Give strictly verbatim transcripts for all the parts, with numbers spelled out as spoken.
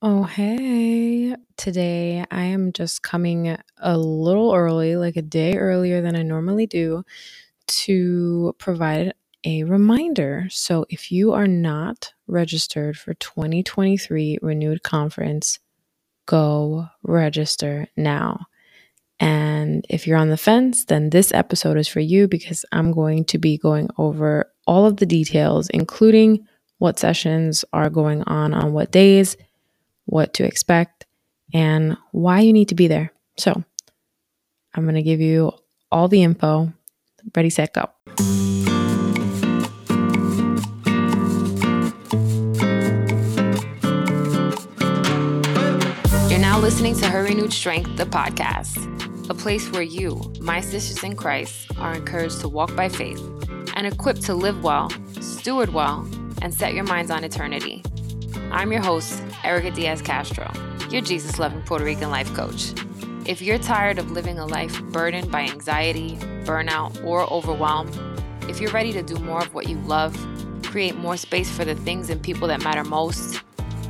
Oh, hey. Today I am just coming a little early, like a day earlier than I normally do, to provide a reminder. So if you are not registered for twenty twenty-three Renewed Conference, go register now. And if you're on the fence, then this episode is for you because I'm going to be going over all of the details, including what sessions are going on on what days, what to expect, and why you need to be there. So I'm going to give you all the info. Ready, set, go. You're now listening to Her Renewed Strength, the podcast, a place where you, my sisters in Christ, are encouraged to walk by faith and equipped to live well, steward well, and set your minds on eternity. I'm your host, Erica Diaz Castro, your Jesus-loving Puerto Rican life coach. If you're tired of living a life burdened by anxiety, burnout, or overwhelm, if you're ready to do more of what you love, create more space for the things and people that matter most,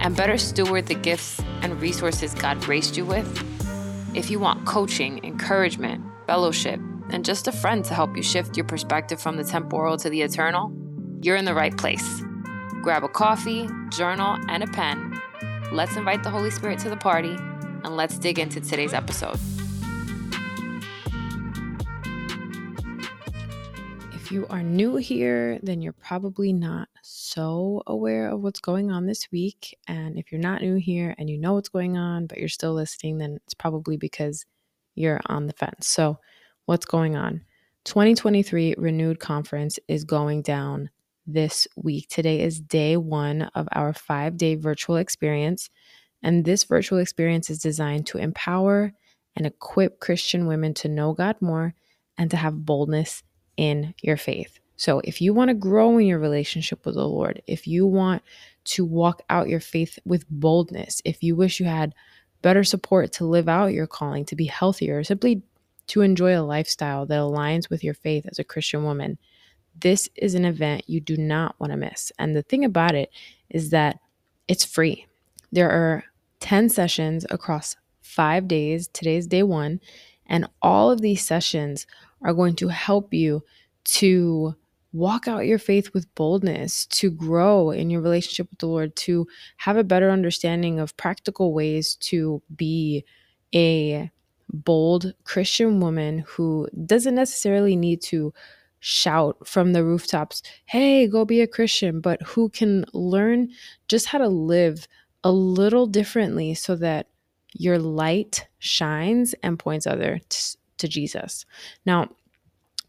and better steward the gifts and resources God graced you with, if you want coaching, encouragement, fellowship, and just a friend to help you shift your perspective from the temporal to the eternal, you're in the right place. Grab a coffee, journal, and a pen. Let's invite the Holy Spirit to the party, and let's dig into today's episode. If you are new here, then you're probably not so aware of what's going on this week. And if you're not new here and you know what's going on, but you're still listening, then it's probably because you're on the fence. So what's going on? twenty twenty-three Renewed Conference is going down this week. Today is day one of our five-day virtual experience, and this virtual experience is designed to empower and equip Christian women to know God more and to have boldness in your faith. So if you want to grow in your relationship with the Lord, if you want to walk out your faith with boldness, if you wish you had better support to live out your calling, to be healthier, simply to enjoy a lifestyle that aligns with your faith as a Christian woman, this is an event you do not want to miss. And the thing about it is that it's free. There are ten sessions across five days. Today's day one. And all of these sessions are going to help you to walk out your faith with boldness, to grow in your relationship with the Lord, to have a better understanding of practical ways to be a bold Christian woman who doesn't necessarily need to shout from the rooftops, hey, go be a Christian, but who can learn just how to live a little differently so that your light shines and points others to Jesus. Now,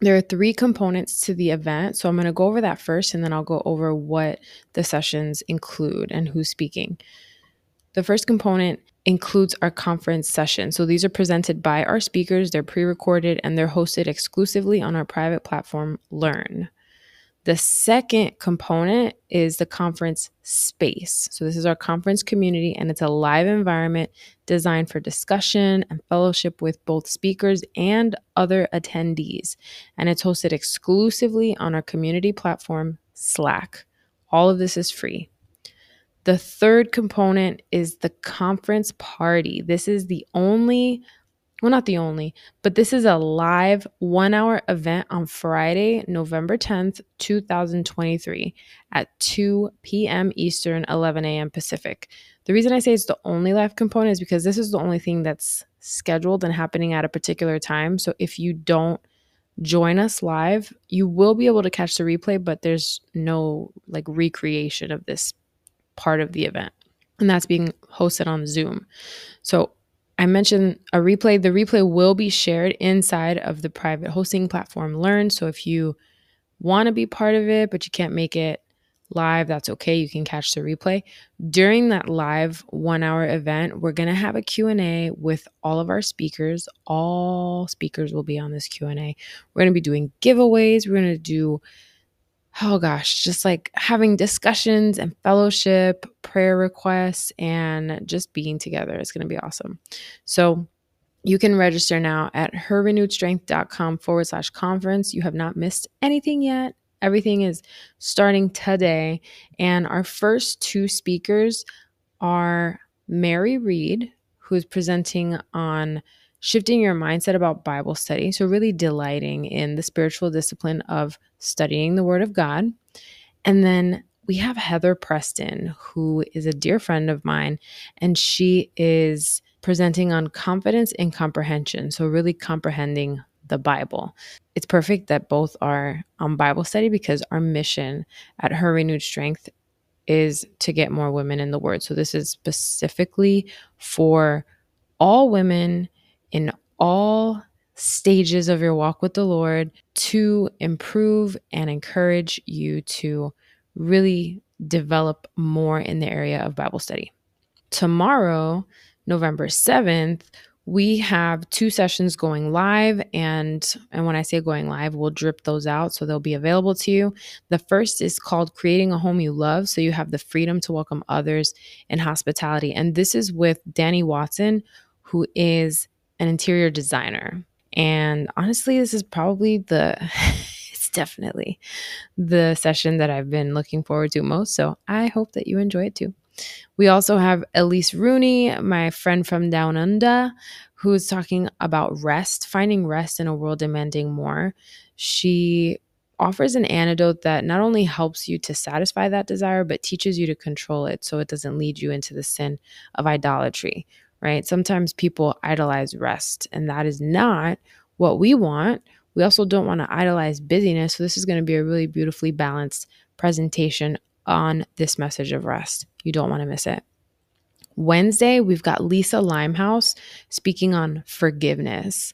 there are three components to the event. So I'm going to go over that first, and then I'll go over what the sessions include and who's speaking. The first component includes our conference session. So these are presented by our speakers, they're pre-recorded, and they're hosted exclusively on our private platform, Learn. The second component is the conference space. So this is our conference community, and it's a live environment designed for discussion and fellowship with both speakers and other attendees. And it's hosted exclusively on our community platform, Slack. All of this is free. The third component is the conference party. This is the only, well, not the only, but this is a live one-hour event on Friday, November tenth, twenty twenty-three at two p.m. Eastern, eleven a.m. Pacific. The reason I say it's the only live component is because this is the only thing that's scheduled and happening at a particular time. So if you don't join us live, you will be able to catch the replay, but there's no like recreation of this part of the event, and that's being hosted on Zoom. So I mentioned a replay. The replay will be shared inside of the private hosting platform Learn. So if you want to be part of it, but you can't make it live, that's okay. You can catch the replay. During that live one-hour event, we're going to have a Q and A with all of our speakers. All speakers will be on this Q and A. We're going to be doing giveaways. We're going to do Oh gosh, just like having discussions and fellowship, prayer requests, and just being together. It's going to be awesome. So you can register now at herrenewedstrength.com forward slash conference. You have not missed anything yet. Everything is starting today. And our first two speakers are Mary Reed, who's presenting on shifting your mindset about Bible study. So really delighting in the spiritual discipline of studying the Word of God. And then we have Heather Preston, who is a dear friend of mine, and she is presenting on confidence and comprehension. So really comprehending the Bible. It's perfect that both are on Bible study because our mission at Her Renewed Strength is to get more women in the Word. So this is specifically for all women in all stages of your walk with the Lord to improve and encourage you to really develop more in the area of Bible study. Tomorrow, November seventh, we have two sessions going live, and, and when I say going live, we'll drip those out so they'll be available to you. The first is called Creating a Home You Love, so you have the freedom to welcome others in hospitality. And this is with Danny Watson, who is an interior designer. And honestly, this is probably the, it's definitely the session that I've been looking forward to most. So I hope that you enjoy it too. We also have Elise Rooney, my friend from Down Under, who's talking about rest, finding rest in a world demanding more. She offers an antidote that not only helps you to satisfy that desire, but teaches you to control it so it doesn't lead you into the sin of idolatry, right? Sometimes people idolize rest, and that is not what we want. We also don't want to idolize busyness. So this is going to be a really beautifully balanced presentation on this message of rest. You don't want to miss it. Wednesday, we've got Lisa Limehouse speaking on forgiveness.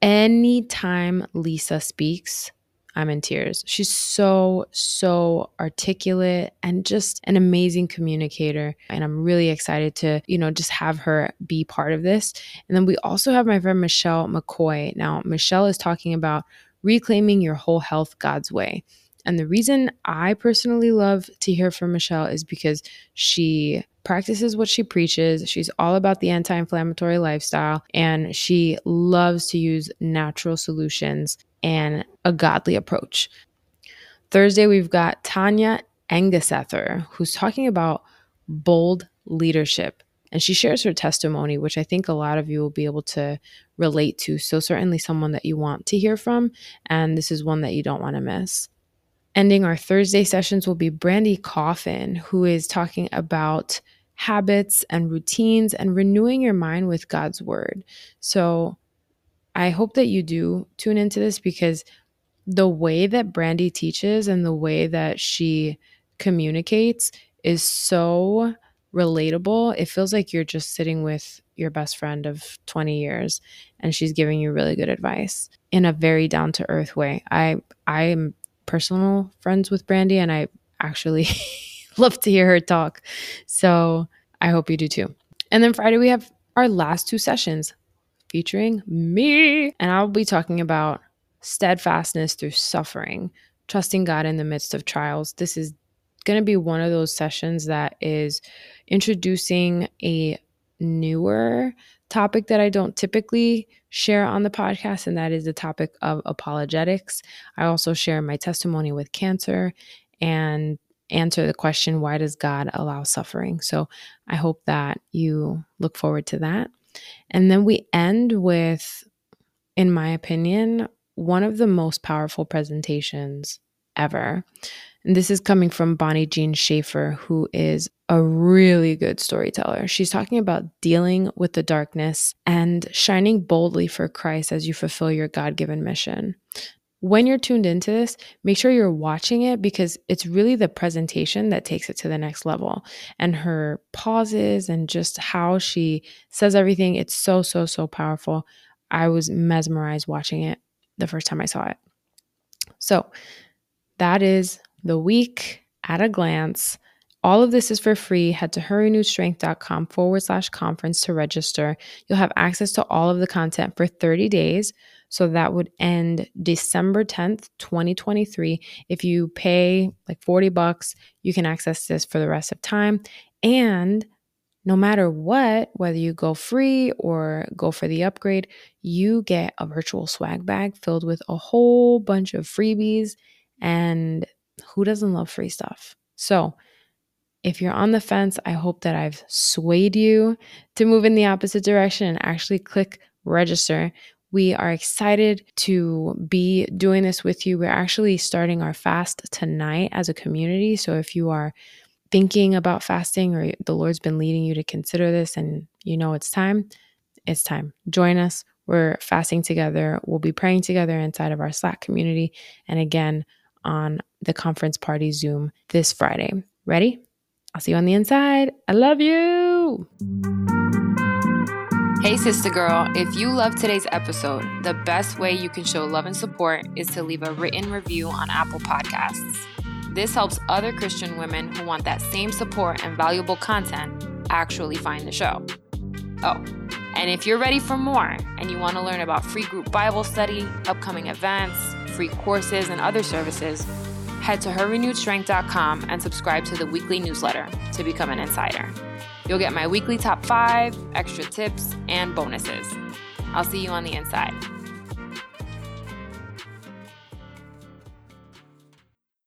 Anytime Lisa speaks, I'm in tears. She's so, so articulate and just an amazing communicator. And I'm really excited to, you know, just have her be part of this. And then we also have my friend Michelle McCoy. Now, Michelle is talking about reclaiming your whole health God's way. And the reason I personally love to hear from Michelle is because she practices what she preaches. She's all about the anti-inflammatory lifestyle, and she loves to use natural solutions and a godly approach. Thursday, we've got Tanya Engesether, who's talking about bold leadership. And she shares her testimony, which I think a lot of you will be able to relate to. So certainly someone that you want to hear from, and this is one that you don't want to miss. Ending our Thursday sessions will be Brandy Coffin, who is talking about habits and routines and renewing your mind with God's word. So I hope that you do tune into this, because the way that Brandy teaches and the way that she communicates is so relatable. It feels like you're just sitting with your best friend of twenty years and she's giving you really good advice in a very down-to-earth way. I I am personal friends with Brandy, and I actually love to hear her talk. So I hope you do too. And then Friday, we have our last two sessions featuring me, and I'll be talking about steadfastness through suffering, trusting God in the midst of trials. This is going to be one of those sessions that is introducing a newer topic that I don't typically share on the podcast, and that is the topic of apologetics. I also share my testimony with cancer and answer the question, why does God allow suffering? So I hope that you look forward to that. And then we end with, in my opinion, one of the most powerful presentations ever. And this is coming from Bonnie Jean Schaefer, who is a really good storyteller. She's talking about dealing with the darkness and shining boldly for Christ as you fulfill your God-given mission. When you're tuned into this, make sure you're watching it, because it's really the presentation that takes it to the next level. And her pauses and just how she says everything, it's so, so, so powerful. I was mesmerized watching it the first time I saw it. So that is the week at a glance. All of this is for free. Head to herrenewedstrength.com forward slash conference to register. You'll have access to all of the content for thirty days. So that would end December tenth, twenty twenty-three. If you pay like forty bucks, you can access this for the rest of time. And no matter what, whether you go free or go for the upgrade, you get a virtual swag bag filled with a whole bunch of freebies. And who doesn't love free stuff? So If you're on the fence, I hope that I've swayed you to move in the opposite direction and actually click register. We are excited to be doing this with you. We're actually starting our fast tonight as a community. So if you are thinking about fasting or the Lord's been leading you to consider this and you know it's time, it's time. Join us. We're fasting together. We'll be praying together inside of our Slack community. And again, on the conference party Zoom this Friday. Ready? I'll see you on the inside. I love you. Hey, sister girl. If you loved today's episode, the best way you can show love and support is to leave a written review on Apple Podcasts. This helps other Christian women who want that same support and valuable content actually find the show. Oh, and if you're ready for more and you want to learn about free group Bible study, upcoming events, free courses, and other services, head to her renewed strength dot com and subscribe to the weekly newsletter to become an insider. You'll get my weekly top five, extra tips, and bonuses. I'll see you on the inside.